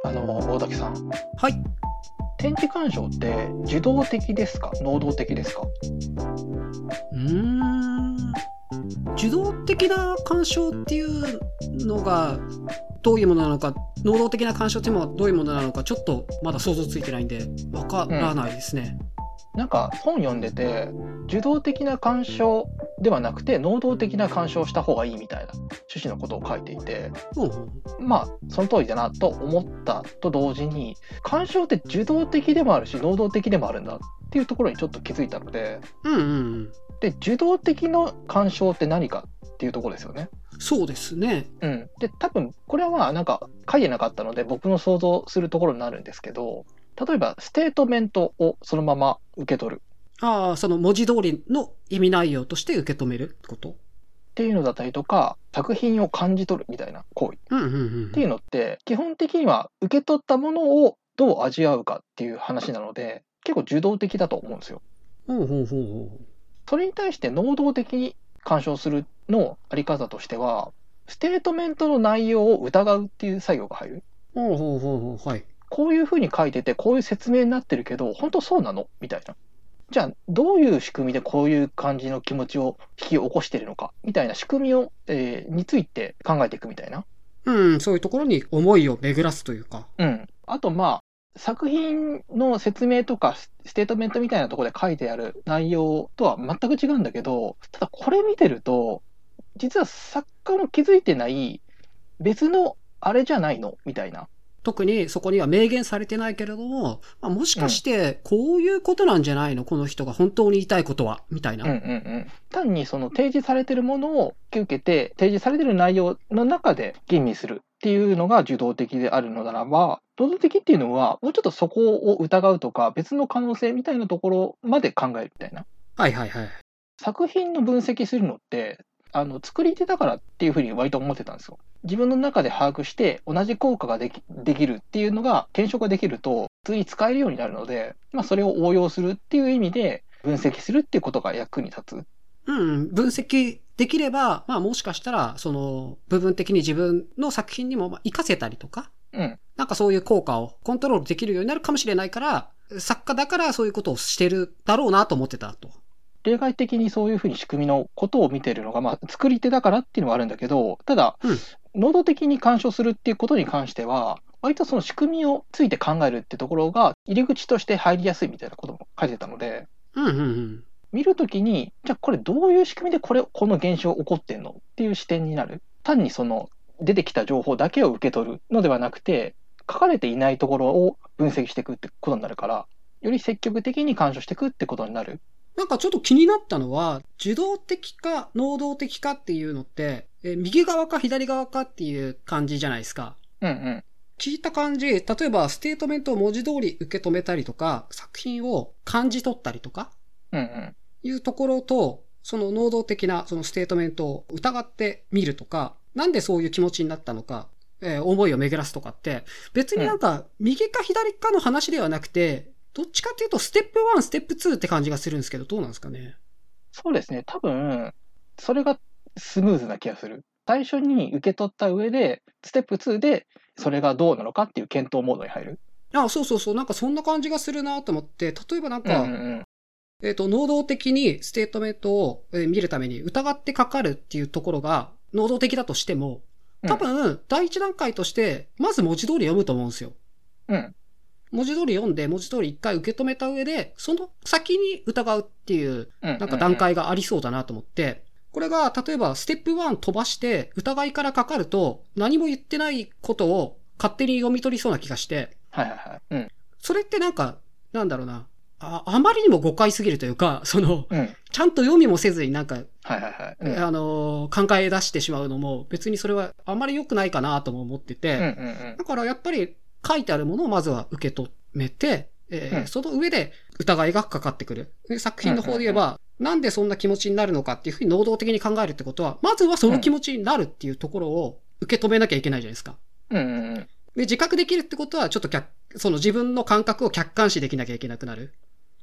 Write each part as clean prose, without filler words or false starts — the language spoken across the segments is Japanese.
大竹さん、はい、天地鑑賞って自動的ですか能動的ですか？受動的な鑑賞っていうのがどういうものなのか、能動的な鑑賞っていうのはどういうものなのか、ちょっとまだ想像ついてないんでわからないですね。なんか本読んでて受動的な鑑賞ではなくて能動的な鑑賞した方がいいみたいな趣旨のことを書いていて、まあその通りだなと思ったと同時に、鑑賞って受動的でもあるし能動的でもあるんだっていうところにちょっと気づいたので、で受動的な鑑賞って何かっていうところですよね。そうですね、で多分これはまあなんか書いてなかったので僕の想像するところになるんですけど、例えばステートメントをそのまま受け取る、その文字通りの意味内容として受け止めることっていうのだったりとか、作品を感じ取るみたいな行為っていうのって基本的には受け取ったものをどう味わうかっていう話なので、結構受動的だと思うんですよ。それに対して能動的に鑑賞するのあり方としては、ステートメントの内容を疑うっていう作業が入る。こういうふうに書いててこういう説明になってるけど本当そうなのみたいな、じゃあどういう仕組みでこういう感じの気持ちを引き起こしてるのかみたいな仕組みを、について考えていくみたいな、そういうところに思いを巡らすというか、あとまあ作品の説明とかステートメントみたいなところで書いてある内容とは全く違うんだけど、ただこれ見てると実は作家も気づいてない別のあれじゃないのみたいな、特にそこには明言されてないけれども、もしかしてこういうことなんじゃないの、この人が本当に言いたいことはみたいな、単にその提示されてるものを受けて提示されてる内容の中で吟味するっていうのが受動的であるのならば、能動的っていうのはもうちょっとそこを疑うとか別の可能性みたいなところまで考えるみたいな。作品の分析するのって作り手だからっていうふうに割と思ってたんですよ。自分の中で把握して同じ効果ができるっていうのが検証ができると普通に使えるようになるので、それを応用するっていう意味で分析するっていうことが役に立つ。分析できれば、もしかしたらその部分的に自分の作品にも活かせたりとか、なんかそういう効果をコントロールできるようになるかもしれないから、作家だからそういうことをしてるだろうなと思ってたと。例外的にそういうふうに仕組みのことを見てるのが、作り手だからっていうのはあるんだけど、ただ、能動的に鑑賞するっていうことに関しては割とその仕組みをついて考えるってところが入り口として入りやすいみたいなことも書いてたので、見るときにじゃあこれどういう仕組みでこの現象起こってんのっていう視点になる。単にその出てきた情報だけを受け取るのではなくて、書かれていないところを分析していくってことになるから、より積極的に鑑賞していくってことになる。なんかちょっと気になったのは、受動的か能動的かっていうのって、右側か左側かっていう感じじゃないですか。聞いた感じ、例えばステートメントを文字通り受け止めたりとか、作品を感じ取ったりとか、いうところと、その能動的なそのステートメントを疑ってみるとか、なんでそういう気持ちになったのか、思いを巡らすとかって、別になんか右か左かの話ではなくて、どっちかっていうとステップ1、ステップ2って感じがするんですけど、どうなんですかね。そうですね。多分、それがスムーズな気がする。最初に受け取った上で、ステップ2でそれがどうなのかっていう検討モードに入る。そうそう、なんかそんな感じがするなと思って、例えばなんか、能動的にステートメントを見るために疑ってかかるっていうところが能動的だとしても、多分、第一段階として、まず文字通り読むと思うんですよ。文字通り読んで、文字通り一回受け止めた上で、その先に疑うっていう、なんか段階がありそうだなと思って、これが、例えば、ステップ1飛ばして、疑いからかかると、何も言ってないことを勝手に読み取りそうな気がして、それってなんか、なんだろうな、あまりにも誤解すぎるというか、その、ちゃんと読みもせずになんか、考え出してしまうのも、別にそれはあまり良くないかなとも思ってて、だからやっぱり、書いてあるものをまずは受け止めて、その上で疑いがかかってくる。作品の方で言えば、なんでそんな気持ちになるのかっていうふうに能動的に考えるってことは、まずはその気持ちになるっていうところを受け止めなきゃいけないじゃないですか。で、自覚できるってことは、ちょっとその自分の感覚を客観視できなきゃいけなくなる。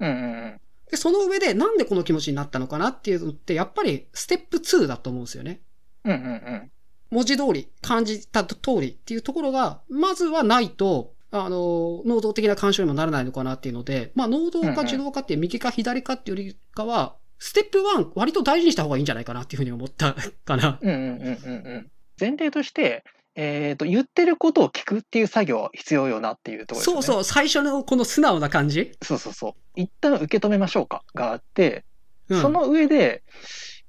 うん、でその上でなんでこの気持ちになったのかなっていうのってやっぱりステップ2だと思うんですよね、うんうんうん、文字通り感じた通りっていうところがまずはないと能動的な干渉にもならないのかなっていうので、まあ能動か受動かっていう右か左かっていうよりかはステップ1割と大事にした方がいいんじゃないかなっていうふうに思ったかな。うんうんうんうん。前提として、言ってることを聞くっていう作業は必要よなっていうところですね。そうそう、最初のこの素直な感じ。そうそうそう。一旦受け止めましょうかがあって、うん、その上で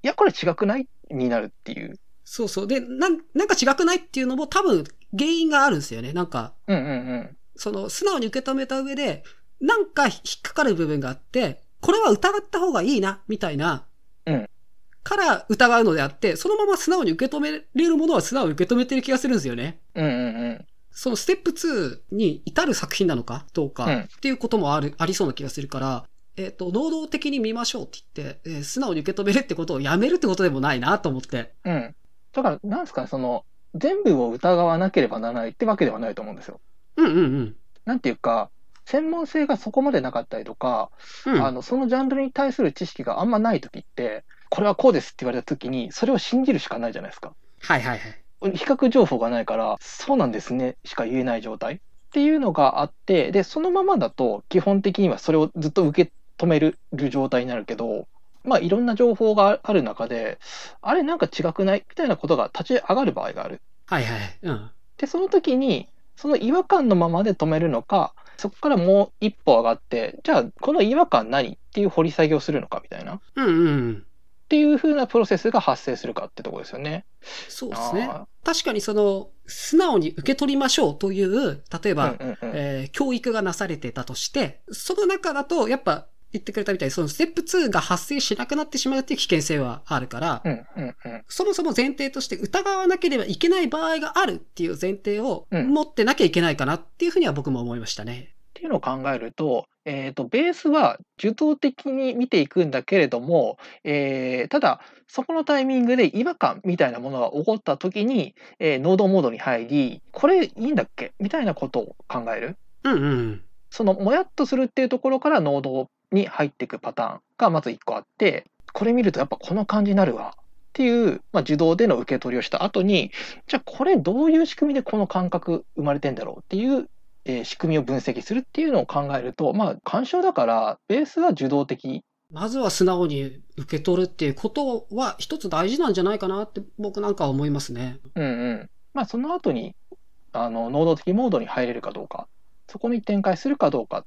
いやこれ違くないになるっていう。そうそう。でなんか違くないっていうのも多分原因があるんですよね。なんか、うんうんうん、その素直に受け止めた上でなんか引っかかる部分があって。これは疑った方がいいなみたいな、うん、から疑うのであって、そのまま素直に受け止めれるものは素直に受け止めてる気がするんですよね。うんうんうん。そのステップ2に至る作品なのかどうか、うん、っていうこともありそうな気がするから、能動的に見ましょうって言って、素直に受け止めるってことをやめるってことでもないなと思って。うん。だからなんですかその全部を疑わなければならないってわけではないと思うんですよ。うんうんうん。なんていうか。専門性がそこまでなかったりとか、うん、そのジャンルに対する知識があんまないときってこれはこうですって言われたときにそれを信じるしかないじゃないですか。はいはいはい。比較情報がないからそうなんですねしか言えない状態っていうのがあって、でそのままだと基本的にはそれをずっと受け止める状態になるけど、まあいろんな情報がある中であれなんか違くないみたいなことが立ち上がる場合がある。はいはい。うん、でその時にその違和感のままで止めるのか、そこからもう一歩上がってじゃあこの違和感何っていう掘り下げをするのかみたいな、うんうん、っていう風なプロセスが発生するかってところですよね。そうですね。確かにその素直に受け取りましょうという例えば、うんうんうん教育がなされてたとして、その中だとやっぱ言ってくれたみたいにそのステップ2が発生しなくなってしまうっていう危険性はあるから、うんうんうん、そもそも前提として疑わなければいけない場合があるっていう前提を持ってなきゃいけないかなっていうふうには僕も思いましたね。っていうのを考えると、ベースは受動的に見ていくんだけれども、ただそこのタイミングで違和感みたいなものが起こった時に、能動モードに入りこれいいんだっけみたいなことを考える、うんうん、そのもやっとするっていうところから能動に入っていくパターンがまず1個あって、これ見るとやっぱこの感じになるわっていう、まあ、受動での受け取りをした後にじゃあこれどういう仕組みでこの感覚生まれてんだろうっていう、仕組みを分析するっていうのを考えると、まあ干渉だからベースは受動的、まずは素直に受け取るっていうことは一つ大事なんじゃないかなって僕なんかは思いますね。うんうん。まあその後に能動的モードに入れるかどうか、そこに展開するかどうか。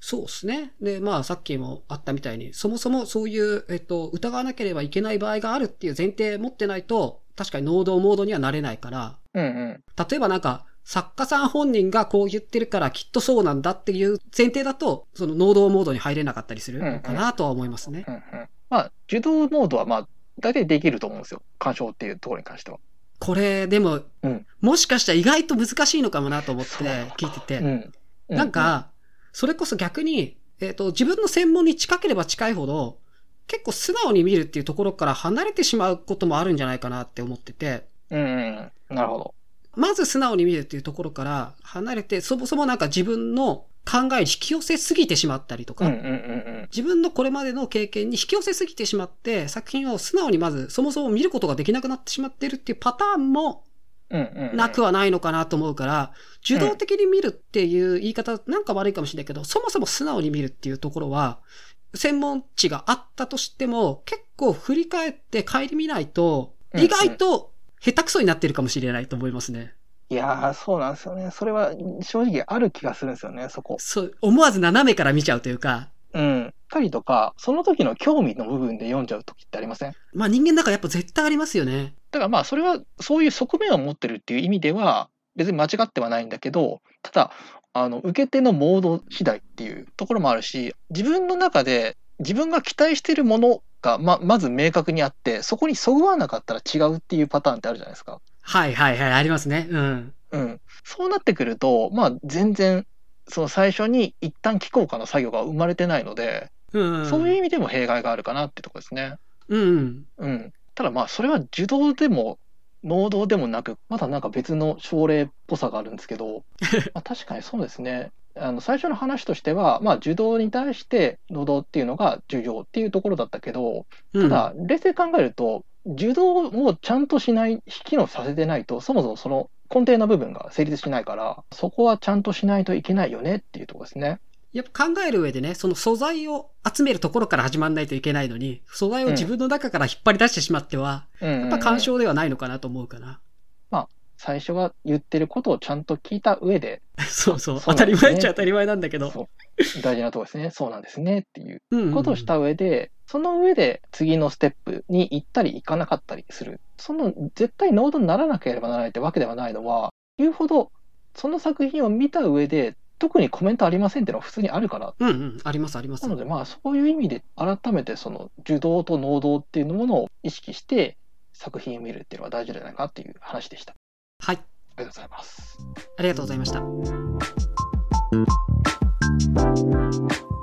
そうですね。で、まあさっきもあったみたいに、そもそもそういう、疑わなければいけない場合があるっていう前提持ってないと、確かに能動モードにはなれないから、うんうん、例えばなんか、作家さん本人がこう言ってるからきっとそうなんだっていう前提だと、その能動モードに入れなかったりするのかなとは思いますね。うんうんうんうん、まあ、受動モードはまあ、大体できると思うんですよ。干渉っていうところに関しては。これ、でも、うん、もしかしたら意外と難しいのかもなと思って聞いてて、うんうん、なんか、それこそ逆に、自分の専門に近ければ近いほど、結構素直に見るっていうところから離れてしまうこともあるんじゃないかなって思ってて。うん、なるほど。まず素直に見るっていうところから離れて、そもそもなんか自分の考えに引き寄せすぎてしまったりとか、うんうんうんうん、自分のこれまでの経験に引き寄せすぎてしまって、作品を素直にまずそもそも見ることができなくなってしまってるっていうパターンも、うんうんうん、なくはないのかなと思うから、受動的に見るっていう言い方なんか悪いかもしれないけど、そもそも素直に見るっていうところは、専門知があったとしても、結構振り返って顧みないと、意外と下手くそになってるかもしれないと思いますね。うんうん、いやー、そうなんですよね。それは正直ある気がするんですよね、そこ。そう、思わず斜めから見ちゃうというか。うん。たりとか、その時の興味の部分で読んじゃう時ってありません？まあ人間だからやっぱ絶対ありますよね。だからまあそれはそういう側面を持ってるっていう意味では別に間違ってはないんだけど、ただ受け手のモード次第っていうところもあるし、自分の中で自分が期待してるものが まず明確にあって、そこにそぐわなかったら違うっていうパターンってあるじゃないですか。はいはいはい、ありますね。うん、うん、そうなってくるとまあ全然その最初に一旦聞こうかの作業が生まれてないので、うん、そういう意味でも弊害があるかなってとこですね。うんうん。ただまあそれは受動でも能動でもなく、まだなんか別の症例っぽさがあるんですけど、まあ確かにそうですね。最初の話としては、まあ、受動に対して能動っていうのが受容っていうところだったけど、ただ冷静に考えると受動もちゃんとしない機能させてないと、そもそもその根底の部分が成立しないから、そこはちゃんとしないといけないよねっていうところですね。やっぱ考える上でね、その素材を集めるところから始まんないといけないのに、素材を自分の中から引っ張り出してしまっては、やっぱ干渉ではないのかなと思うかな、まあ最初は言ってることをちゃんと聞いた上でそうそう、当たり前っちゃ当たり前なんだけど、そう大事なとこですねそうなんですねっていうことをした上で、その上で次のステップに行ったり行かなかったりする、その絶対能動にならなければならないってわけではないのは、言うほどその作品を見た上で特にコメントありませんっていうのは普通にあるから、ありますあります。なのでまあそういう意味で改めてその受動と能動っていうものを意識して作品を見るっていうのは大事じゃないかっていう話でした。はい、ありがとうございます。ありがとうございました。